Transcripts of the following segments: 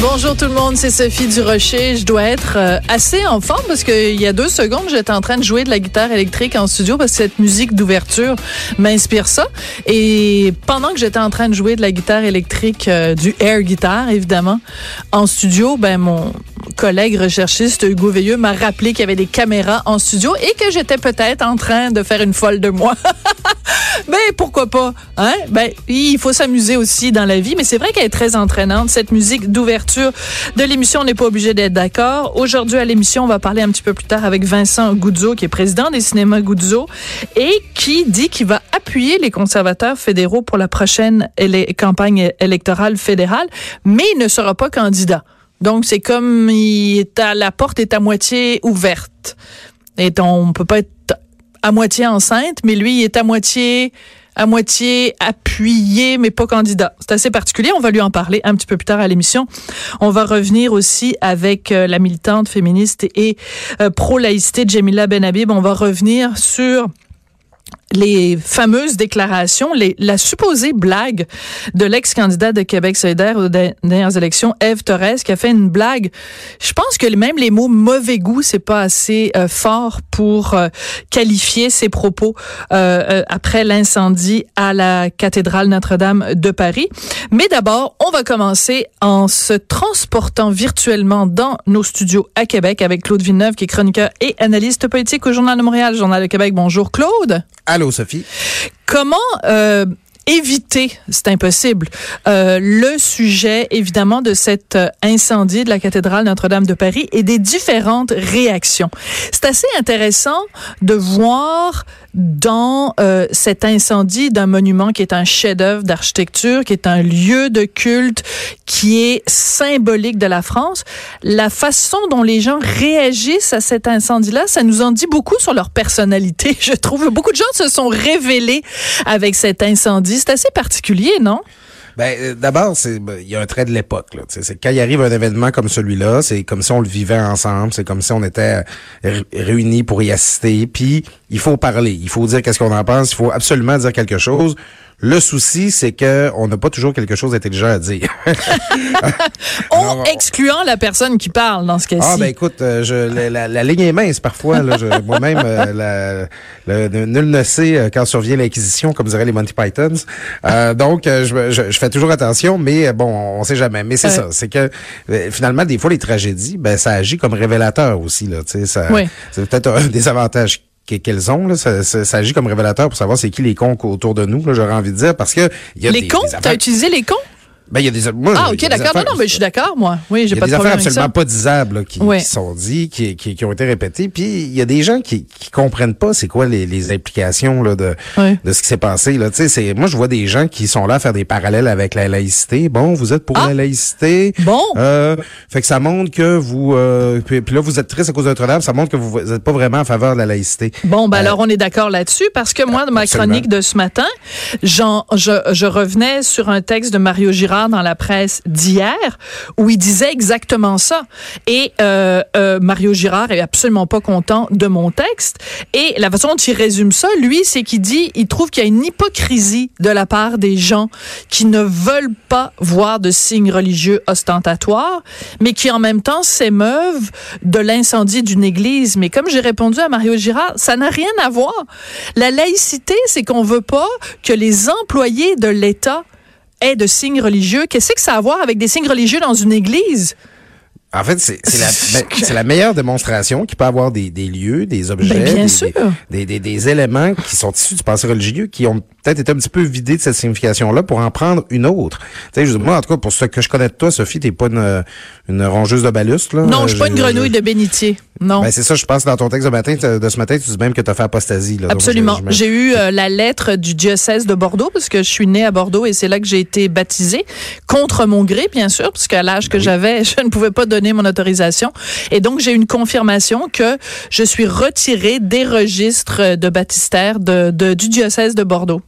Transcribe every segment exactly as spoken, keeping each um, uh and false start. Bonjour tout le monde, c'est Sophie Durocher. Je dois être euh, assez en forme parce qu'il y a deux secondes, j'étais en train de jouer de la guitare électrique en studio parce que cette musique d'ouverture m'inspire ça. Et pendant que j'étais en train de jouer de la guitare électrique, euh, du air guitar évidemment, en studio, ben mon collègue recherchiste Hugo Veilleux m'a rappelé qu'il y avait des caméras en studio et que j'étais peut-être en train de faire une folle de moi. Ben pourquoi pas, hein? Ben il faut s'amuser aussi dans la vie, mais c'est vrai qu'elle est très entraînante, cette musique d'ouverture de l'émission. On n'est pas obligé d'être d'accord. Aujourd'hui à l'émission, on va parler un petit peu plus tard avec Vincent Guzzo, qui est président des cinémas Guzzo et qui dit qu'il va appuyer les conservateurs fédéraux pour la prochaine éle- campagne électorale fédérale, mais il ne sera pas candidat. Donc c'est comme il est à, la porte est à moitié ouverte. Et on peut pas être à moitié enceinte, mais lui il est à moitié à moitié appuyé, mais pas candidat. C'est assez particulier. On va lui en parler un petit peu plus tard à l'émission. On va revenir aussi avec euh, la militante féministe et euh, pro-laïcité Jamila Benhabib. On va revenir sur les fameuses déclarations, les, la supposée blague de l'ex-candidat de Québec solidaire aux dernières élections, Eve Torres, qui a fait une blague. Je pense que même les mots « mauvais goût », c'est pas assez euh, fort pour euh, qualifier ses propos euh, euh, après l'incendie à la cathédrale Notre-Dame de Paris. Mais d'abord, on va commencer en se transportant virtuellement dans nos studios à Québec avec Claude Villeneuve, qui est chroniqueur et analyste politique au Journal de Montréal, Journal de Québec. Bonjour, Claude. Allô, Sophie. Comment euh, éviter, c'est impossible, euh, le sujet, évidemment, de cet incendie de la cathédrale Notre-Dame de Paris et des différentes réactions? C'est assez intéressant de voir dans euh, cet incendie d'un monument qui est un chef-d'œuvre d'architecture, qui est un lieu de culte, qui est symbolique de la France, la façon dont les gens réagissent à cet incendie-là, ça nous en dit beaucoup sur leur personnalité, je trouve. Beaucoup de gens se sont révélés avec cet incendie. C'est assez particulier, non? Ben euh, d'abord, c'est ben, y a un trait de l'époque. Là, c'est quand il arrive un événement comme celui-là, c'est comme si on le vivait ensemble, c'est comme si on était r- réunis pour y assister. Puis il faut parler, il faut dire qu'est-ce qu'on en pense, il faut absolument dire quelque chose. Le souci, c'est que on n'a pas toujours quelque chose d'intelligent à dire. En excluant la personne qui parle dans ce cas-ci. Ah ben écoute, euh, je, la, la, la ligne est mince parfois. Là, je, moi-même, euh, la, la, nul ne sait euh, quand survient l'inquisition, comme diraient les Monty Pythons. Euh, donc, euh, je, je, je fais toujours attention, mais bon, on sait jamais. Mais c'est ouais. ça, c'est que euh, finalement, des fois, les tragédies, ben ça agit comme révélateur aussi. Là, tu sais, ça, oui. C'est peut-être un des avantages qu'elles ont, là, ça, ça, ça agit comme révélateur pour savoir c'est qui les cons autour de nous, là, j'aurais envie de dire, parce que il y a les des, cons, des affaires... t'as utilisé les cons? Ben il y a des moi, ah ok d'accord affaires, non non mais je suis d'accord moi oui j'ai pas de problème avec ça. Il y a des affaires absolument pas disables là, qui, oui. qui sont dites qui, qui qui ont été répétées, puis il y a des gens qui qui comprennent pas c'est quoi les les implications là de oui. de ce qui s'est passé là, tu sais, c'est moi je vois des gens qui sont là à faire des parallèles avec la laïcité. Bon, vous êtes pour ah. la laïcité. Bon. Euh, fait que ça montre que vous euh, puis, puis là vous êtes triste à cause de Notre-Dame, ça montre que vous, vous êtes pas vraiment en faveur de la laïcité. Bon ben euh, alors on est d'accord là-dessus parce que moi dans ma absolument. chronique de ce matin, j'en, je je revenais sur un texte de Mario Girard dans la presse d'hier, où il disait exactement ça. Et euh, euh, Mario Girard est absolument pas content de mon texte. Et la façon dont il résume ça, lui, c'est qu'il dit, il trouve qu'il y a une hypocrisie de la part des gens qui ne veulent pas voir de signes religieux ostentatoires, mais qui en même temps s'émeuvent de l'incendie d'une église. Mais comme j'ai répondu à Mario Girard, ça n'a rien à voir. La laïcité, c'est qu'on veut pas que les employés de l'État est de signes religieux. Qu'est-ce que ça a à voir avec des signes religieux dans une église? En fait, c'est, c'est, la, ben, c'est la meilleure démonstration qu'il peut avoir des, des lieux, des objets, ben bien des, sûr. Des, des, des, des éléments qui sont issus du passé religieux, qui ont peut-être été un petit peu vidés de cette signification-là pour en prendre une autre. Tu sais, je dis, moi, en tout cas, pour ce que je connais de toi, Sophie, t'es pas une, une rongeuse de balustre, là. Non, je suis pas une grenouille je, de bénitier. Non. Ben, c'est ça, je pense, dans ton texte de matin, de ce matin, tu dis même que t'as fait apostasie, là. Absolument. Donc, je, je j'ai eu euh, la lettre du diocèse de Bordeaux, parce que je suis née à Bordeaux et c'est là que j'ai été baptisée. Contre mon gré, bien sûr, parce qu'à l'âge que oui. j'avais, je ne pouvais pas donner mon autorisation. Et donc, j'ai une confirmation que je suis retirée des registres de baptistère de, de, du diocèse de Bordeaux.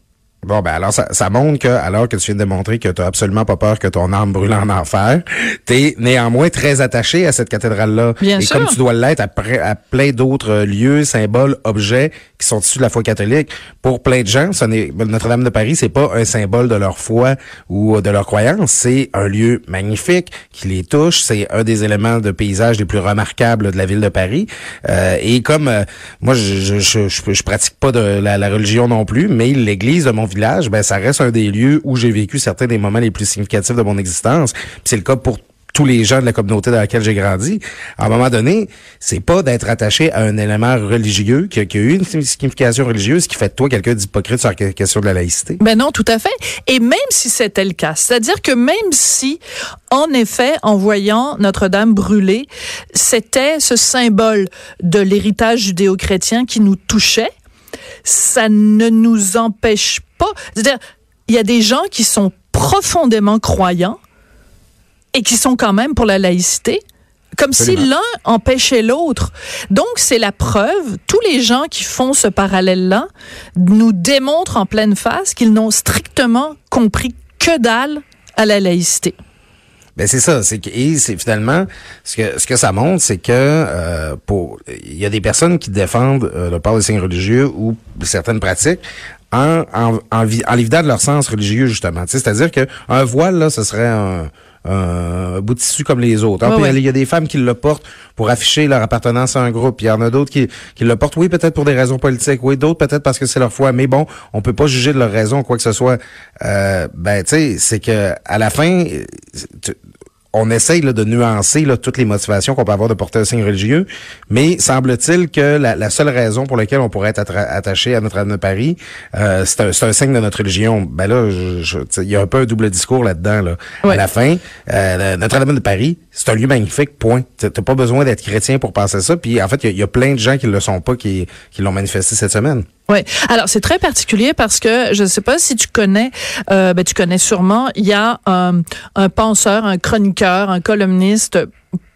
Bon, ben alors, ça, ça montre que, alors que tu viens de démontrer que tu n'as absolument pas peur que ton âme brûle en enfer, tu es néanmoins très attaché à cette cathédrale-là. Bien Et sûr. Comme tu dois l'être à, à plein d'autres lieux, symboles, objets qui sont issus de la foi catholique, pour plein de gens, ce n'est, Notre-Dame de Paris, c'est pas un symbole de leur foi ou de leur croyance, c'est un lieu magnifique qui les touche, c'est un des éléments de paysage les plus remarquables de la ville de Paris. Euh, et comme euh, moi, je, je, je, je, je pratique pas de la, la religion non plus, mais l'église de mon village, ben ça reste un des lieux où j'ai vécu certains des moments les plus significatifs de mon existence. Puis c'est le cas pour tous les gens de la communauté dans laquelle j'ai grandi. À un moment donné, c'est pas d'être attaché à un élément religieux qui a, qui a eu une signification religieuse qui fait de toi quelqu'un d'hypocrite sur la question de la laïcité. Ben non, tout à fait. Et même si c'était le cas, c'est-à-dire que même si, en effet, en voyant Notre-Dame brûler, c'était ce symbole de l'héritage judéo-chrétien qui nous touchait, ça ne nous empêche pas. C'est-à-dire, il y a des gens qui sont profondément croyants et qui sont quand même pour la laïcité, comme Absolument. Si l'un empêchait l'autre. Donc, c'est la preuve, tous les gens qui font ce parallèle-là nous démontrent en pleine face qu'ils n'ont strictement compris que dalle à la laïcité. Ben c'est ça, c'est que et c'est finalement ce que ce que ça montre, c'est que euh, pour il y a des personnes qui défendent euh, le port des signes religieux ou certaines pratiques en en en, en les vidant de leur sens religieux justement. Tu sais, c'est-à-dire que un voile là, ce serait un Euh, un bout de tissu comme les autres. Ah, il ouais. y a des femmes qui le portent pour afficher leur appartenance à un groupe. Il y en a d'autres qui, qui le portent, oui, peut-être pour des raisons politiques, oui, d'autres peut-être parce que c'est leur foi. Mais bon, on peut pas juger de leur raison, quoi que ce soit. Euh, ben, tu sais, c'est que à la fin, tu, on essaye là, de nuancer là, toutes les motivations qu'on peut avoir de porter un signe religieux. Mais semble-t-il que la, la seule raison pour laquelle on pourrait être attra- attaché à Notre-Dame de Paris, euh, c'est, un, c'est un signe de notre religion. Ben là, il y a un peu un double discours là-dedans. Là. Ouais. À la fin, euh, Notre-Dame de Paris, c'est un lieu magnifique, point. T'as pas besoin d'être chrétien pour penser ça. Puis en fait, il y, y a plein de gens qui le sont pas, qui, qui l'ont manifesté cette semaine. Oui. Alors, c'est très particulier parce que, je ne sais pas si tu connais, euh, ben, tu connais sûrement, il y a un, un penseur, un chroniqueur, un columniste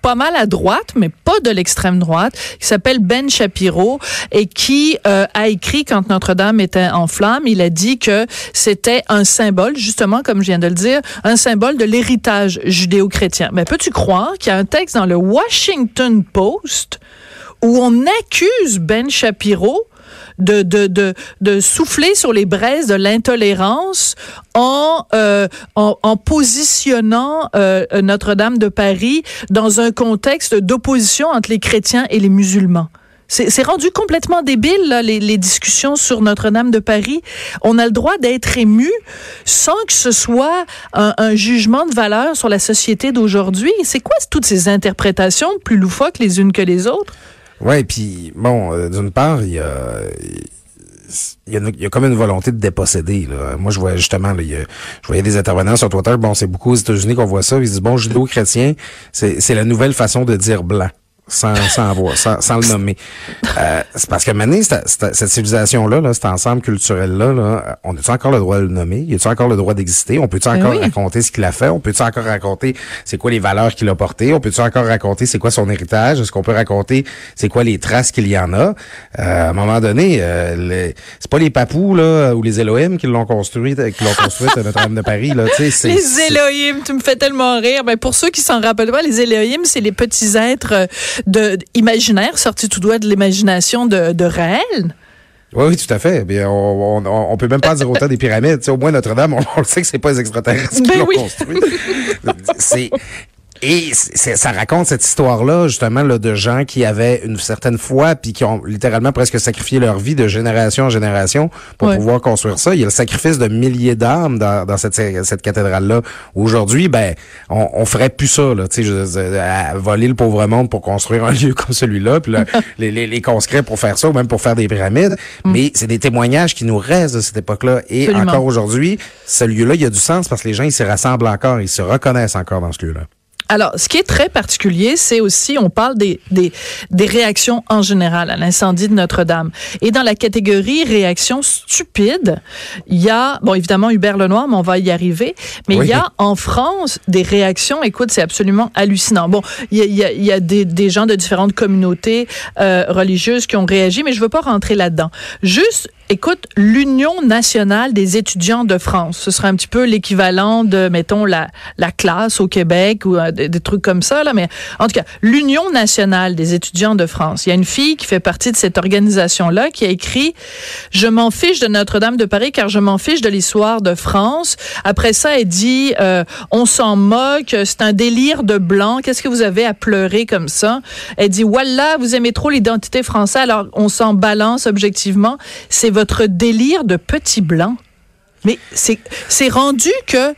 pas mal à droite, mais pas de l'extrême droite, qui s'appelle Ben Shapiro et qui euh, a écrit quand Notre-Dame était en flammes. Il a dit que c'était un symbole, justement, comme je viens de le dire, un symbole de l'héritage judéo-chrétien. Mais peux-tu croire qu'il y a un texte dans le Washington Post où on accuse Ben Shapiro De, de, de, de souffler sur les braises de l'intolérance en, euh, en, en positionnant euh, Notre-Dame de Paris dans un contexte d'opposition entre les chrétiens et les musulmans. C'est, c'est rendu complètement débile, là, les, les discussions sur Notre-Dame de Paris. On a le droit d'être ému sans que ce soit un, un jugement de valeur sur la société d'aujourd'hui. C'est quoi toutes ces interprétations plus loufoques les unes que les autres? Ouais, puis bon, euh, d'une part, il y a il y a, une, il y a comme une volonté de déposséder là. Moi je vois justement là, il y a, je voyais des intervenants sur Twitter, bon, c'est beaucoup aux États-Unis qu'on voit ça, ils disent bon, judéo-chrétien, c'est c'est la nouvelle façon de dire blanc. Sans, sans avoir, sans, sans le nommer. Euh, c'est parce que maintenant, c'est, c'est, cette civilisation-là, là, cet ensemble culturel-là, là, on a-tu encore le droit de le nommer? Y a-tu encore le droit d'exister? On peut-tu encore oui. raconter ce qu'il a fait? On peut-tu encore raconter c'est quoi les valeurs qu'il a portées? On peut-tu encore raconter c'est quoi son héritage? Est-ce qu'on peut raconter c'est quoi les traces qu'il y en a? Euh, à un moment donné, euh, les, c'est pas les papous, là, ou les Elohim qui l'ont construit, qui l'ont construit à Notre-Dame de Paris, là, tu sais, c'est... Les Elohim, tu me fais tellement rire. Ben, pour ceux qui s'en rappellent pas, les Elohim, c'est les petits êtres, euh, de imaginaire, sorti tout droit de l'imagination de, de Raël. Oui, oui, tout à fait. Bien, on, on, on peut même pas dire autant des pyramides. T'sais, au moins Notre-Dame, on, on le sait que c'est pas les extraterrestres ben qui l'ont oui. construit. C'est et c'est, ça raconte cette histoire-là justement là, de gens qui avaient une certaine foi puis qui ont littéralement presque sacrifié leur vie de génération en génération pour ouais. pouvoir construire ça. Il y a le sacrifice de milliers d'âmes dans, dans cette, cette cathédrale-là. Aujourd'hui, ben, on, on ferait plus ça là, tu sais, à voler le pauvre monde pour construire un lieu comme celui-là, puis là, les, les, les conscrits pour faire ça ou même pour faire des pyramides. Mm. Mais c'est des témoignages qui nous restent de cette époque-là et Absolument. Encore aujourd'hui, ce lieu-là, il y a du sens parce que les gens ils s'y rassemblent encore, ils se reconnaissent encore dans ce lieu-là. Alors, ce qui est très particulier, c'est aussi, on parle des, des, des réactions en général à l'incendie de Notre-Dame. Et dans la catégorie réactions stupides, il y a, bon, évidemment, Hubert Lenoir, mais on va y arriver, mais oui. il y a en France des réactions, écoute, c'est absolument hallucinant. Bon, il y a, il y a, il y a des, des gens de différentes communautés euh, religieuses qui ont réagi, mais je veux pas rentrer là-dedans. Juste écoute, l'Union nationale des étudiants de France, ce serait un petit peu l'équivalent de, mettons, la, la classe au Québec ou euh, des, des trucs comme ça, là, mais en tout cas, l'Union nationale des étudiants de France. Il y a une fille qui fait partie de cette organisation-là qui a écrit « Je m'en fiche de Notre-Dame de Paris car je m'en fiche de l'histoire de France ». Après ça, elle dit euh, « On s'en moque, c'est un délire de blanc, qu'est-ce que vous avez à pleurer comme ça ?» Elle dit « Wallah, vous aimez trop l'identité française, alors on s'en balance objectivement, c'est votre délire de petit blanc. » Mais c'est, c'est rendu que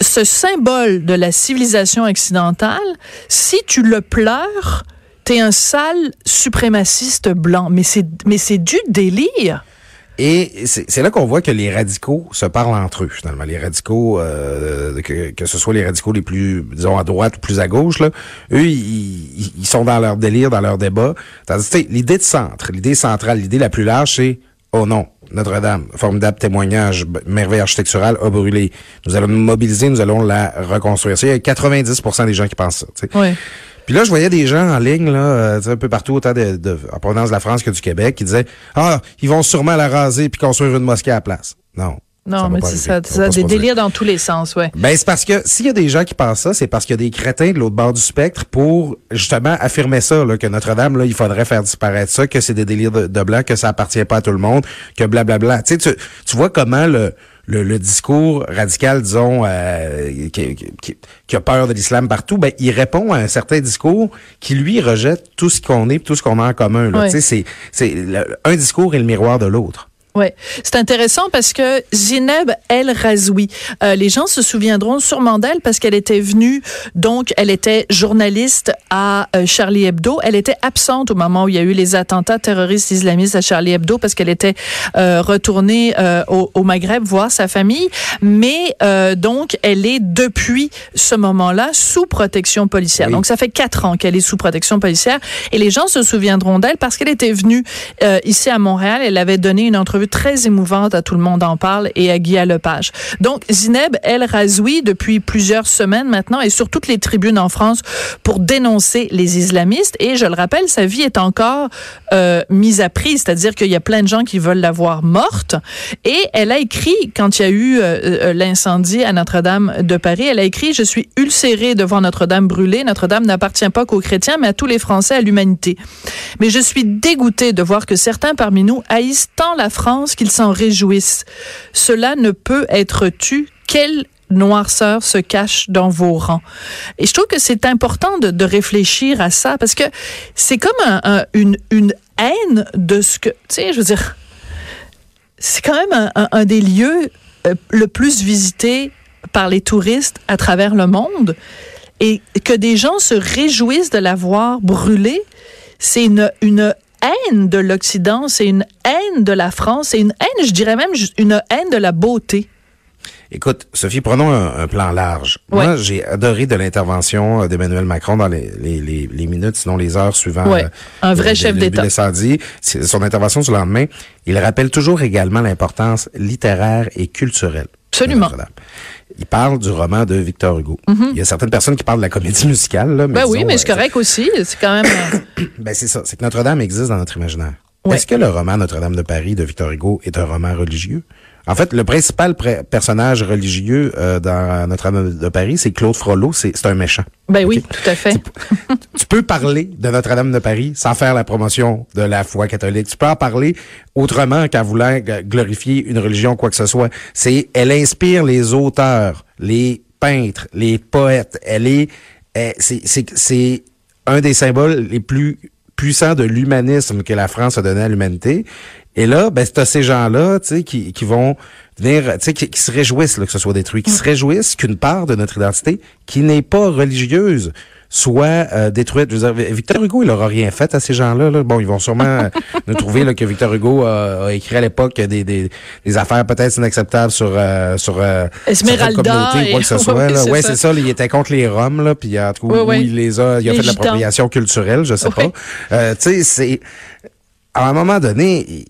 ce symbole de la civilisation occidentale, si tu le pleures, t'es un sale suprémaciste blanc. Mais c'est, mais c'est du délire. Et c'est, c'est là qu'on voit que les radicaux se parlent entre eux, finalement. Les radicaux, euh, que, que ce soit les radicaux les plus, disons, à droite ou plus à gauche, là, eux, ils, ils sont dans leur délire, dans leur débat. Tandis que l'idée de centre, l'idée centrale, l'idée la plus large, c'est « Oh non, Notre-Dame, formidable témoignage, merveille architecturale a brûlé. Nous allons nous mobiliser, nous allons la reconstruire. » Il y a quatre-vingt-dix pour cent des gens qui pensent ça. Oui. Puis là, je voyais des gens en ligne, là, un peu partout, autant de, de, en provenance de la France que du Québec, qui disaient « Ah, ils vont sûrement la raser puis construire une mosquée à la place. » Non. Non, mais c'est ça, ça, ça des délires dans tous les sens, ouais. Ben, c'est parce que s'il y a des gens qui pensent ça, c'est parce qu'il y a des crétins de l'autre bord du spectre pour, justement, affirmer ça, là, que Notre-Dame, là, il faudrait faire disparaître ça, que c'est des délires de, de blanc, que ça appartient pas à tout le monde, que blablabla. Tu sais, tu, tu vois comment le, le, le discours radical, disons, euh, qui, qui, qui a peur de l'islam partout, ben, il répond à un certain discours qui, lui, rejette tout ce qu'on est, tout ce qu'on a en commun, là. Ouais. Tu sais, c'est, c'est, le, un discours est le miroir de l'autre. Ouais, c'est intéressant parce que Zineb El Rhazoui, euh, les gens se souviendront sûrement d'elle parce qu'elle était venue, donc elle était journaliste à euh, Charlie Hebdo. Elle était absente au moment où il y a eu les attentats terroristes islamistes à Charlie Hebdo parce qu'elle était euh, retournée euh, au, au Maghreb voir sa famille. Mais euh, donc elle est depuis ce moment-là sous protection policière. Oui. Donc ça fait quatre ans qu'elle est sous protection policière et les gens se souviendront d'elle parce qu'elle était venue euh, ici à Montréal. Elle avait donné une entrevue très émouvante à Tout le monde en parle et à Guy Lepage. Donc, Zineb El Rhazoui, depuis plusieurs semaines maintenant, est sur toutes les tribunes en France pour dénoncer les islamistes. Et je le rappelle, sa vie est encore euh, mise à prix, c'est-à-dire qu'il y a plein de gens qui veulent la voir morte. Et elle a écrit, quand il y a eu euh, l'incendie à Notre-Dame de Paris, elle a écrit « Je suis ulcérée de voir Notre-Dame brûler. Notre-Dame n'appartient pas qu'aux chrétiens, mais à tous les Français, à l'humanité. Mais je suis dégoûtée de voir que certains parmi nous haïssent tant la France qu'ils s'en réjouissent. Cela ne peut être tu. Quelle noirceur se cache dans vos rangs? » Et je trouve que c'est important de, de réfléchir à ça parce que c'est comme un, un, une, une haine de ce que... Tu sais, je veux dire, c'est quand même un, un, un des lieux euh, le plus visité par les touristes à travers le monde et que des gens se réjouissent de l'avoir brûlé, c'est une, une haine de l'Occident, c'est une haine de la France, c'est une haine, je dirais même une haine de la beauté. Écoute, Sophie, prenons un, un plan large. Ouais. Moi, j'ai adoré de l'intervention d'Emmanuel Macron dans les, les, les, les minutes, sinon les heures suivant. Ouais. Un vrai le, chef le, le, d'État. L'incendie. Son intervention du lendemain, il rappelle toujours également l'importance littéraire et culturelle. Absolument. Il parle du roman de Victor Hugo. Mm-hmm. Il y a certaines personnes qui parlent de la comédie musicale. Là, mais ben disons, oui, mais c'est euh, correct aussi. C'est quand même... ben c'est ça. C'est que Notre-Dame existe dans notre imaginaire. Ouais. Est-ce que le roman Notre-Dame de Paris de Victor Hugo est un roman religieux? En fait, le principal pr- personnage religieux euh, dans Notre-Dame de Paris, c'est Claude Frollo, c'est, c'est un méchant. Ben oui, okay? Tout à fait. Tu, tu peux parler de Notre-Dame de Paris sans faire la promotion de la foi catholique. Tu peux en parler autrement qu'en voulant glorifier une religion, quoi que ce soit. C'est, elle inspire les auteurs, les peintres, les poètes. Elle est, elle, c'est, c'est, c'est un des symboles les plus puissants de l'humanisme que la France a donné à l'humanité. Et là, ben, t'as ces gens-là, tu sais, qui, qui vont venir, tu sais, qui, qui se réjouissent, là, que ce soit détruit, qui se réjouissent qu'une part de notre identité, qui n'est pas religieuse, soit euh, détruite. Je veux dire, Victor Hugo, il n'aura rien fait à ces gens-là. Là. Bon, ils vont sûrement nous trouver là, que Victor Hugo a, a écrit à l'époque des, des, des affaires peut-être inacceptables sur euh, sur euh, Esmeralda communauté, quoi que ce soit. Là. Ouais, c'est ça. Là, il était contre les Roms, là, puis en tout cas, oui, oui. il les a, il a les fait de l'appropriation culturelle, je sais oui. pas. Euh, tu sais, c'est à un moment donné,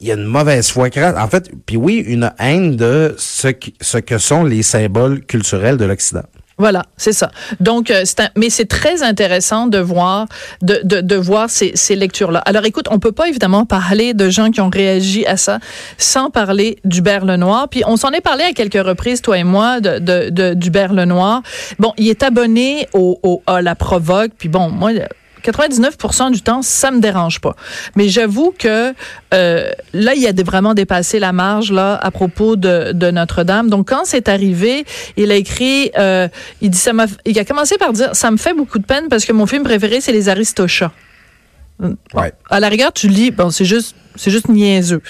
il y a une mauvaise foi crasse. En fait, puis oui, une haine de ce, qui, ce que sont les symboles culturels de l'Occident. Voilà, c'est ça. Donc, euh, c'est un, mais c'est très intéressant de voir, de, de, de voir ces, ces lectures-là. Alors, écoute, on peut pas évidemment parler de gens qui ont réagi à ça sans parler d'Hubert Lenoir. Puis, on s'en est parlé à quelques reprises, toi et moi, de, de, de d'Hubert Lenoir. Bon, il est abonné au, au à la Provoque. Puis bon, moi, quatre-vingt-dix-neuf pour cent du temps, ça me dérange pas. Mais j'avoue que euh, là, il a vraiment dépassé la marge là à propos de, de Notre-Dame. Donc, quand c'est arrivé, il a écrit, euh, il dit, ça m'a, il a commencé par dire, ça me fait beaucoup de peine parce que mon film préféré, c'est Les Aristochats. Bon, ouais. À la rigueur, tu lis, bon, c'est juste, c'est juste niaiseux,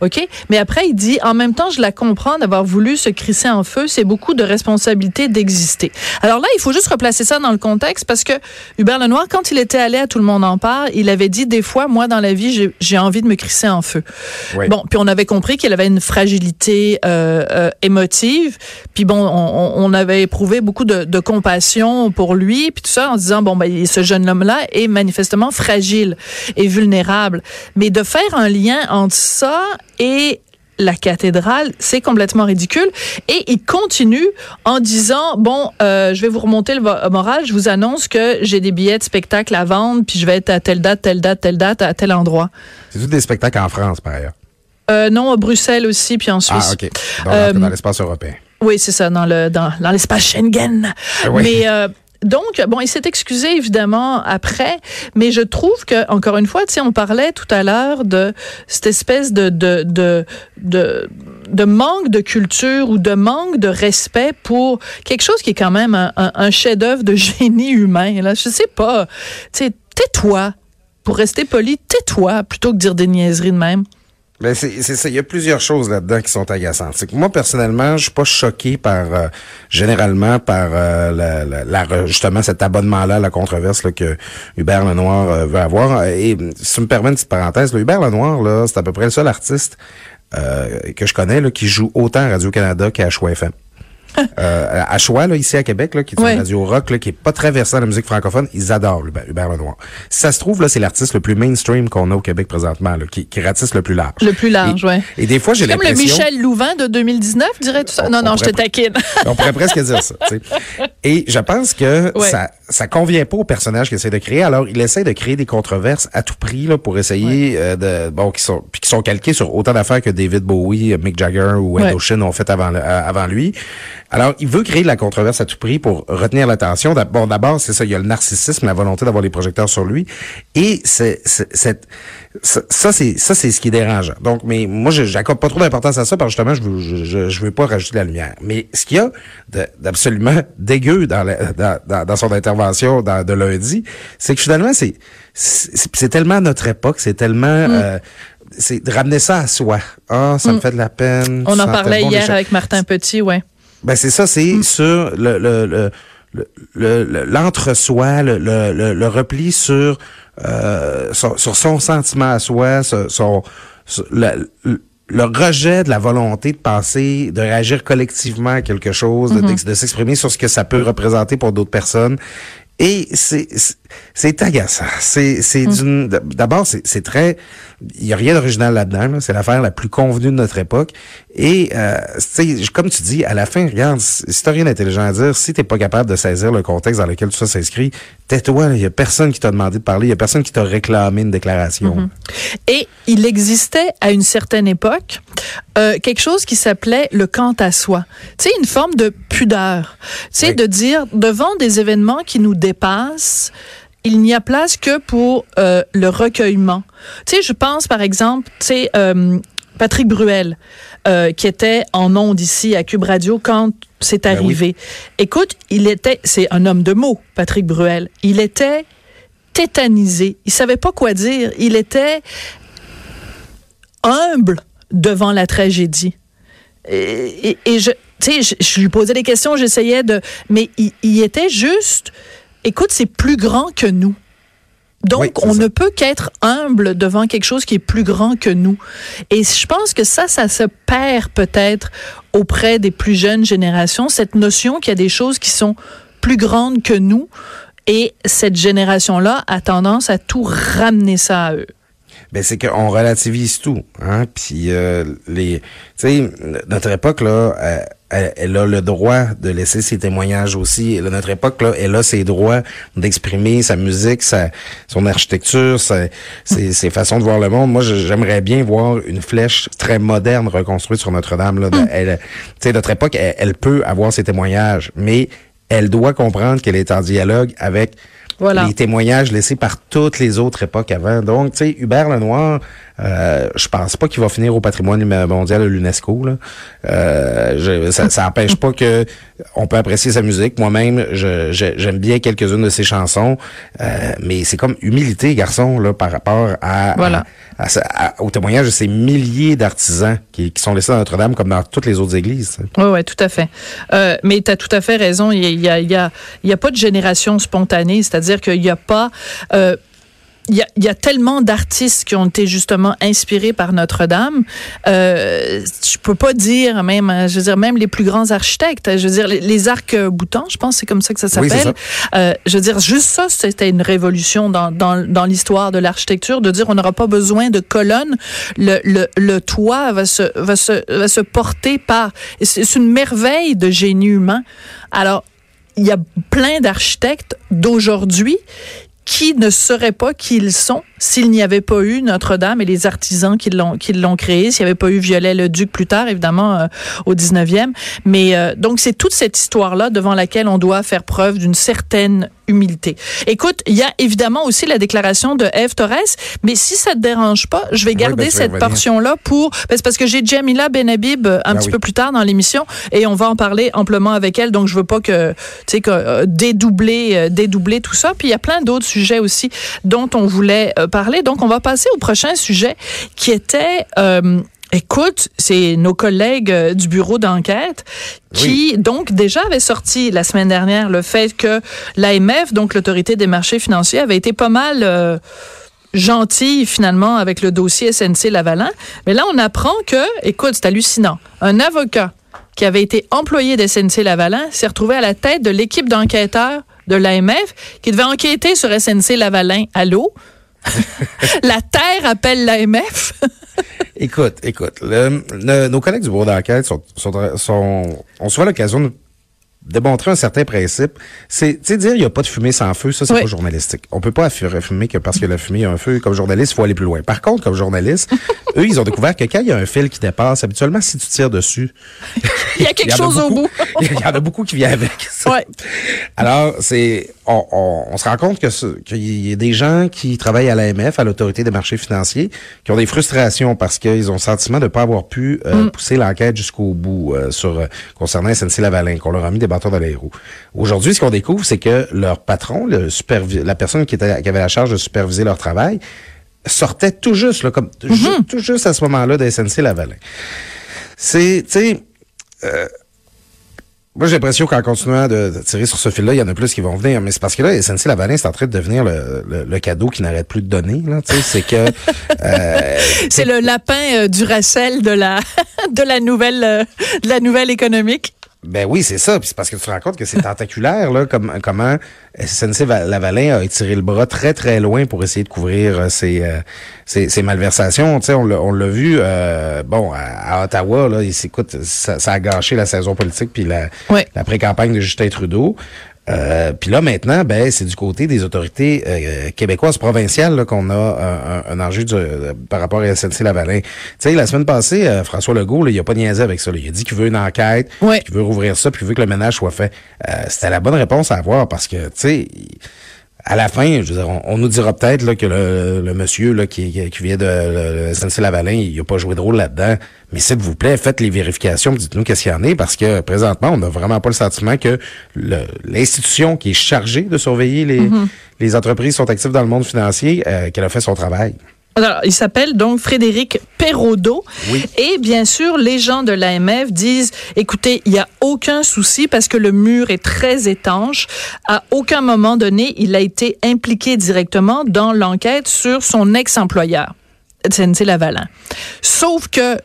ok. Mais après, il dit, en même temps, je la comprends d'avoir voulu se crisser en feu. C'est beaucoup de responsabilité d'exister. Alors là, il faut juste replacer ça dans le contexte parce que Hubert Lenoir, quand il était allé à Tout le monde en parle, il avait dit des fois, moi dans la vie, j'ai, j'ai envie de me crisser en feu. Ouais. Bon, puis on avait compris qu'il avait une fragilité euh, euh, émotive. Puis bon, on, on avait éprouvé beaucoup de, de compassion pour lui, puis tout ça en se disant, bon ben, ce jeune homme-là est manifestement fragile et vulnérable. Mais de faire un lien entre ça et la cathédrale, c'est complètement ridicule. Et il continue en disant, bon, euh, je vais vous remonter le moral, je vous annonce que j'ai des billets de spectacle à vendre, puis je vais être à telle date, telle date, telle date, à tel endroit. C'est tous des spectacles en France, par ailleurs. Euh, non, à Bruxelles aussi, puis en Suisse. Ah, OK. Dans, euh, dans l'espace européen. Oui, c'est ça, dans, le, dans, dans l'espace Schengen. Oui. Mais... Euh, Donc, bon, il s'est excusé, évidemment, après, mais je trouve que, encore une fois, tu sais, on parlait tout à l'heure de cette espèce de, de, de, de, de manque de culture ou de manque de respect pour quelque chose qui est quand même un, un, un chef-d'œuvre de génie humain, là. Je sais pas. Tu sais, tais-toi. Pour rester poli, tais-toi, plutôt que dire des niaiseries de même. Ben c'est, c'est ça. Il y a plusieurs choses là-dedans qui sont agaçantes. C'est que moi, personnellement, je suis pas choqué par, euh, généralement, par euh, la, la, la, justement cet abonnement-là, la controverse là, que Hubert Lenoir euh, veut avoir. Et si tu me permets une petite parenthèse, là, Hubert Lenoir, là, c'est à peu près le seul artiste euh, que je connais là, qui joue autant à Radio-Canada qu'à Choix F M. euh, à Choix, là, ici à Québec, là, qui est une oui. radio rock, là, qui est pas très versée dans la musique francophone, ils adorent Hubert Lenoir. Si ça se trouve, là, c'est l'artiste le plus mainstream qu'on a au Québec présentement, là, qui, qui ratisse le plus large. Le plus large, oui. Et des fois, j'ai comme l'impression... Comme le Michel Louvain de deux mille dix-neuf, dirais-tu ça? On, non, on non, je te taquine. On pourrait presque dire ça, tu sais. Et je pense que oui. ça, ça convient pas au personnage qu'il essaie de créer, alors il essaie de créer des controverses à tout prix, là, pour essayer oui. euh, de... Bon, qui sont, puis qui sont calqués sur autant d'affaires que David Bowie, Mick Jagger ou Ed oui. O'Shea ont fait avant, avant lui. Alors, il veut créer de la controverse à tout prix pour retenir l'attention. Bon, d'abord, c'est ça, il y a le narcissisme, la volonté d'avoir les projecteurs sur lui. Et c'est, c'est, c'est, c'est ça, c'est ça, c'est ce qui est dérangeant. Donc, mais moi, je j'accorde pas trop d'importance à ça parce que justement, je veux, je, je, je veux pas rajouter de la lumière. Mais ce qu'il y a de, d'absolument dégueu dans, la, dans, dans, dans son intervention dans, de lundi, c'est que finalement, c'est, c'est, c'est tellement notre époque, c'est tellement... Mm. Euh, c'est de ramener ça à soi. Ah, oh, ça mm. me fait de la peine. On en parlait bon hier avec Martin Petit, ouais. Ben c'est ça, c'est mm. sur le, le, le, le, le l'entre-soi, le, le, le repli sur, euh, sur sur son sentiment à soi, sur, son sur, le, le, le rejet de la volonté de penser, de réagir collectivement à quelque chose, mm-hmm. de, de s'exprimer sur ce que ça peut représenter pour d'autres personnes. Et c'est c'est, c'est agaçant. C'est c'est mmh. d'une d'abord c'est c'est très il y a rien d'original là-dedans. Là. C'est l'affaire la plus convenue de notre époque. Et euh, tu sais comme tu dis à la fin regarde si t'as rien d'intelligent à dire si t'es pas capable de saisir le contexte dans lequel tout ça s'inscrit tais-toi. Il y a personne qui t'a demandé de parler. Il y a personne qui t'a réclamé une déclaration. Mmh. Et il existait à une certaine époque euh, quelque chose qui s'appelait le quant à soi. Tu sais une forme de pudeur. Tu sais oui. de dire devant des événements qui nous dépasse, il n'y a place que pour euh, le recueillement. Tu sais, je pense par exemple, tu sais, euh, Patrick Bruel, euh, qui était en onde ici à Cube Radio quand c'est arrivé. Ben oui. Écoute, il était, c'est un homme de mots, Patrick Bruel. Il était tétanisé. Il savait pas quoi dire. Il était humble devant la tragédie. Et, et, et je, tu sais, je, je lui posais des questions, j'essayais de, mais il, il était juste. Écoute, c'est plus grand que nous. Donc, oui, on ça. ne peut qu'être humble devant quelque chose qui est plus grand que nous. Et je pense que ça, ça se perd peut-être auprès des plus jeunes générations, cette notion qu'il y a des choses qui sont plus grandes que nous. Et cette génération-là a tendance à tout ramener ça à eux. Ben c'est qu'on relativise tout, hein. Puis euh, les, tu sais, notre époque là, euh, elle, elle a le droit de laisser ses témoignages aussi. À notre époque, là, elle a ses droits d'exprimer sa musique, sa, son architecture, sa, ses, ses façons de voir le monde. Moi, j'aimerais bien voir une flèche très moderne reconstruite sur Notre-Dame. Là. Elle, t'sais, notre époque, elle, elle peut avoir ses témoignages, mais elle doit comprendre qu'elle est en dialogue avec... Voilà. Les témoignages laissés par toutes les autres époques avant. Donc, tu sais, Hubert Lenoir, euh, je pense pas qu'il va finir au patrimoine mondial de l'UNESCO. Là. Euh, je, ça, ça empêche pas que on peut apprécier sa musique. Moi-même, je, je, j'aime bien quelques-unes de ses chansons, euh, mais c'est comme humilité, garçon, là, par rapport à, voilà. à, à, à au témoignage de ces milliers d'artisans qui, qui sont laissés dans Notre-Dame comme dans toutes les autres églises. Oui, oui, tout à fait. Euh, mais tu as tout à fait raison. Il y a, il y a, il y a pas de génération spontanée, c'est-à-dire C'est-à-dire qu'il n'y a pas... Euh Il y, a, il y a tellement d'artistes qui ont été justement inspirés par Notre-Dame. Euh, je peux pas dire même, je veux dire même les plus grands architectes. Je veux dire les, les arcs-boutants, je pense, c'est comme ça que ça s'appelle. Oui, c'est ça. Euh, je veux dire juste ça, c'était une révolution dans dans, dans l'histoire de l'architecture, de dire on n'aura pas besoin de colonnes. Le le le toit va se va se va se porter par. C'est une merveille de génie humain. Alors il y a plein d'architectes d'aujourd'hui qui ne seraient pas qui ils sont s'il n'y avait pas eu Notre-Dame et les artisans qui l'ont qui l'ont créé, s'il n'y avait pas eu Viollet-le-Duc plus tard, évidemment, euh, au dix-neuvième. Mais euh, donc, c'est toute cette histoire-là devant laquelle on doit faire preuve d'une certaine humilité. Écoute, il y a évidemment aussi la déclaration de Eve Torres, mais si ça ne te dérange pas, je vais garder oui, ben, cette portion-là pour... Ben, c'est parce que j'ai Jamila Benhabib un ah, petit oui. peu plus tard dans l'émission et on va en parler amplement avec elle, donc je ne veux pas que, tu sais, que, euh, dédoubler, euh, dédoubler tout ça. Puis il y a plein d'autres sujets aussi dont on voulait euh, parler. Donc, on va passer au prochain sujet qui était... Euh, Écoute, c'est nos collègues du bureau d'enquête qui, oui. donc, déjà avaient sorti la semaine dernière le fait que l'A M F, donc l'Autorité des marchés financiers, avait été pas mal euh, gentille, finalement, avec le dossier S N C-Lavalin. Mais là, on apprend que, écoute, c'est hallucinant, un avocat qui avait été employé de S N C-Lavalin s'est retrouvé à la tête de l'équipe d'enquêteurs de l'A M F qui devait enquêter sur S N C-Lavalin à l'eau. La Terre appelle l'A M F. Écoute, écoute, le, le, nos collègues du bureau d'enquête sont, sont, sont, ont souvent l'occasion de démontrer un certain principe. C'est, tu sais, dire il n'y a pas de fumée sans feu, ça, c'est oui. pas journalistique. On peut pas affirmer fumer que parce que la fumée a un feu. Comme journaliste, il faut aller plus loin. Par contre, comme journaliste, eux, ils ont découvert que quand il y a un fil qui dépasse, habituellement, si tu tires dessus... il y a quelque y chose a beaucoup, au bout. Il y en a beaucoup qui vient avec. Ouais. Alors, c'est... On, on, on se rend compte que ce, qu'il y a des gens qui travaillent à l'A M F, à l'Autorité des marchés financiers, qui ont des frustrations parce qu'ils ont le sentiment de ne pas avoir pu euh, mm. pousser l'enquête jusqu'au bout euh, sur euh, concernant S N C-Lavalin, qu'on leur a mis des bâtons dans les roues. Aujourd'hui, ce qu'on découvre, c'est que leur patron, le supervi- la personne qui, était, qui avait la charge de superviser leur travail, sortait tout juste, là, comme mm-hmm. ju- tout juste à ce moment-là de S N C-Lavalin. C'est, tu sais... Euh, Moi, j'ai l'impression qu'en continuant de tirer sur ce fil-là, il y en a plus qui vont venir. Mais c'est parce que là, S N C-Lavalin, c'est en train de devenir le, le, le cadeau qui n'arrête plus de donner. Là, tu sais, c'est que euh, c'est le lapin euh, du Duracell de la de la nouvelle euh, de la nouvelle économique. Ben oui, c'est ça. Puis c'est parce que tu te rends compte que c'est tentaculaire, là, comme comment S N C-Lavalin a étiré le bras très, très loin pour essayer de couvrir ses, euh, ses, ses malversations. Tu sais, on l'a, on l'a vu, euh, bon, à, à Ottawa, là, il s'écoute, ça, ça a gâché la saison politique puis la, ouais. la pré-campagne de Justin Trudeau. Euh, puis là, maintenant, ben c'est du côté des autorités euh, québécoises provinciales là, qu'on a euh, un, un enjeu du, euh, par rapport à S N C-Lavalin. Tu sais, la semaine passée, euh, François Legault, là, il a pas niaisé avec ça. Là. Il a dit qu'il veut une enquête, ouais. qu'il veut rouvrir ça, puis qu'il veut que le ménage soit fait. Euh, c'était la bonne réponse à avoir parce que, tu sais... À la fin, je veux dire, on, on nous dira peut-être là, que le, le monsieur là, qui, qui vient de le, S N C-Lavalin, il n'a pas joué de rôle là-dedans. Mais s'il vous plaît, faites les vérifications, dites-nous qu'est-ce qu'il y en est, parce que présentement, on n'a vraiment pas le sentiment que le, l'institution qui est chargée de surveiller les, mm-hmm. les entreprises qui sont actives dans le monde financier, euh, qu'elle a fait son travail. Alors, il s'appelle donc Frédéric Perraudeau. Oui. Et bien sûr, les gens de l'A M F disent, écoutez, il n'y a aucun souci parce que le mur est très étanche. À aucun moment donné, il a été impliqué directement dans l'enquête sur son ex-employeur, S N C-Lavalin. Sauf que,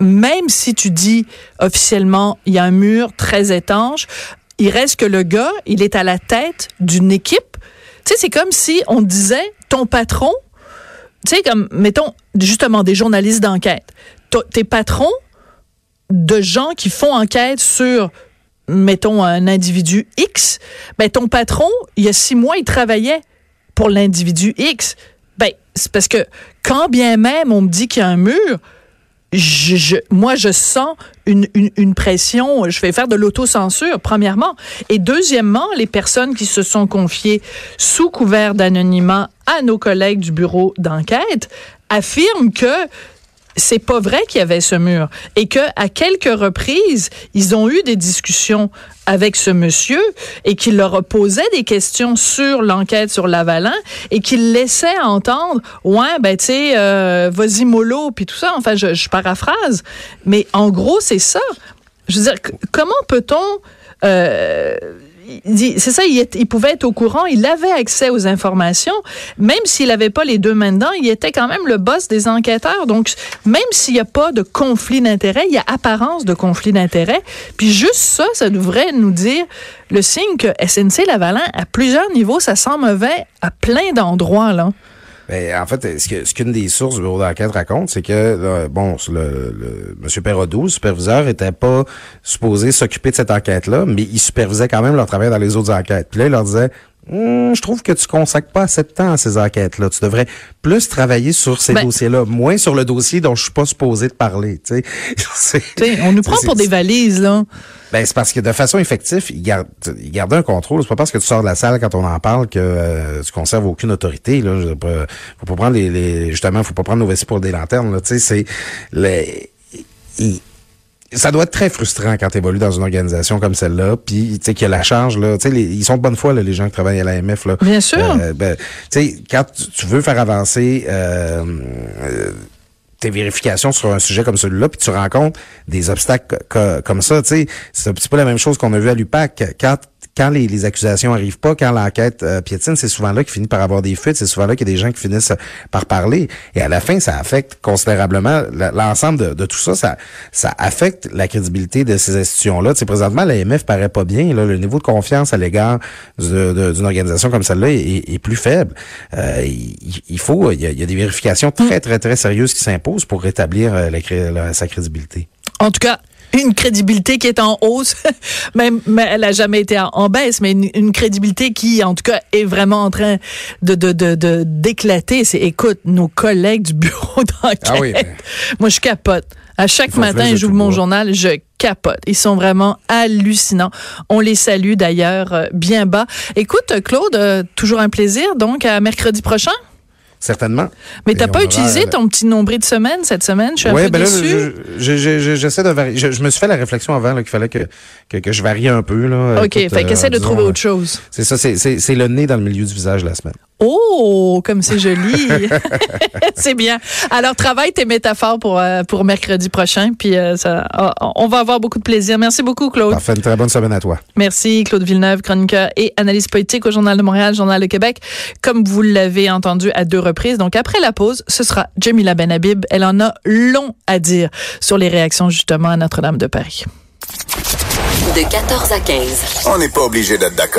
même si tu dis officiellement, il y a un mur très étanche, il reste que le gars, il est à la tête d'une équipe. Tu sais, c'est comme si on disait, ton patron... Tu sais, comme, mettons, justement, des journalistes d'enquête. T- tes patrons de gens qui font enquête sur, mettons, un individu X, ben ton patron, il y a six mois, il travaillait pour l'individu X. Ben, c'est parce que quand bien même on me dit qu'il y a un mur, je, je, moi, je sens une, une, une pression. Je vais faire de l'autocensure, premièrement. Et deuxièmement, les personnes qui se sont confiées sous couvert d'anonymat à nos collègues du bureau d'enquête affirment que c'est pas vrai qu'il y avait ce mur et que à quelques reprises, ils ont eu des discussions avec ce monsieur et qu'il leur posait des questions sur l'enquête sur Lavalin et qu'il laissait entendre « Ouais, ben tu sais, euh, vas-y mollo » puis tout ça. Enfin, je, je paraphrase. Mais en gros, c'est ça. Je veux dire, comment peut-on... Euh, c'est ça, il, est, il pouvait être au courant, il avait accès aux informations, même s'il n'avait pas les deux mains dedans, il était quand même le boss des enquêteurs. Donc, même s'il n'y a pas de conflit d'intérêt, il y a apparence de conflit d'intérêt. Puis juste ça, ça devrait nous dire le signe que S N C-Lavalin, à plusieurs niveaux, ça sent mauvais à plein d'endroits, là. Mais en fait, ce que ce qu'une des sources du bureau d'enquête raconte, c'est que là, bon, le, le monsieur Perraudeau, le superviseur, était pas supposé s'occuper de cette enquête-là, mais il supervisait quand même leur travail dans les autres enquêtes. Puis là, il leur disait Hum, je trouve que tu consacres pas assez de temps à ces enquêtes-là. Tu devrais plus travailler sur ces ben, dossiers-là, moins sur le dossier dont je suis pas supposé te parler. Tu sais, on nous prend pour des valises, là. Ben c'est parce que de façon effective, il garde, il garde un contrôle. C'est pas parce que tu sors de la salle quand on en parle que euh, tu conserves aucune autorité. Là, je, euh, faut pas prendre les, les, justement, faut pas prendre nos vessies pour des lanternes. Là, tu sais, c'est les. Y, Ça doit être très frustrant quand tu évolues dans une organisation comme celle-là, puis tu sais qu'il y a la charge là, tu sais ils sont de bonne foi là, les gens qui travaillent à l'A M F là. Bien sûr. Euh, ben, tu sais quand tu veux faire avancer euh, euh, tes vérifications sur un sujet comme celui-là, puis tu rencontres des obstacles co- comme ça, tu sais c'est un petit peu la même chose qu'on a vu à l'U P A C quand Quand les, les accusations arrivent pas, quand l'enquête euh, piétine, c'est souvent là qu'il finit par avoir des fuites, c'est souvent là qu'il y a des gens qui finissent par parler. Et à la fin, ça affecte considérablement la, l'ensemble de, de tout ça, ça. Ça affecte la crédibilité de ces institutions-là. Tu sais, présentement, l'A M F paraît pas bien. Là, le niveau de confiance à l'égard de, de, d'une organisation comme celle-là est, est plus faible. Euh, il, il faut, il y, a, il y a des vérifications très, très, très sérieuses qui s'imposent pour rétablir la, la, sa crédibilité. En tout cas, une crédibilité qui est en hausse, même elle n'a jamais été en, en baisse, mais une, une crédibilité qui, en tout cas, est vraiment en train de, de, de, de d'éclater. C'est, écoute, nos collègues du bureau d'enquête, ah oui, mais... moi je capote. À chaque matin, j'ouvre mon journal, je capote. Ils sont vraiment hallucinants. On les salue d'ailleurs bien bas. Écoute, Claude, toujours un plaisir. Donc, à mercredi prochain. Certainement. Mais t'as Et pas utilisé aura... ton petit nombril de semaine cette semaine, je suis ouais, un peu ben déçu. Là, je, je, je, j'essaie de varier. Je, je me suis fait la réflexion avant là, qu'il fallait que, que, que je varie un peu. Là. OK, Écoute, fait euh, qu'essaie de disons, trouver autre chose. C'est ça, c'est, c'est, c'est le nez dans le milieu du visage la semaine. Oh, comme c'est joli. C'est bien. Alors, travaille tes métaphores pour, euh, pour mercredi prochain, puis euh, ça, on va avoir beaucoup de plaisir. Merci beaucoup, Claude. Parfait, une très bonne semaine à toi. Merci, Claude Villeneuve, chroniqueur et analyste politique au Journal de Montréal, Journal de Québec. Comme vous l'avez entendu à deux reprises, donc après la pause, ce sera Jamila Benhabib. Elle en a long à dire sur les réactions, justement, à Notre-Dame de Paris. De quatorze à quinze. On n'est pas obligé d'être d'accord.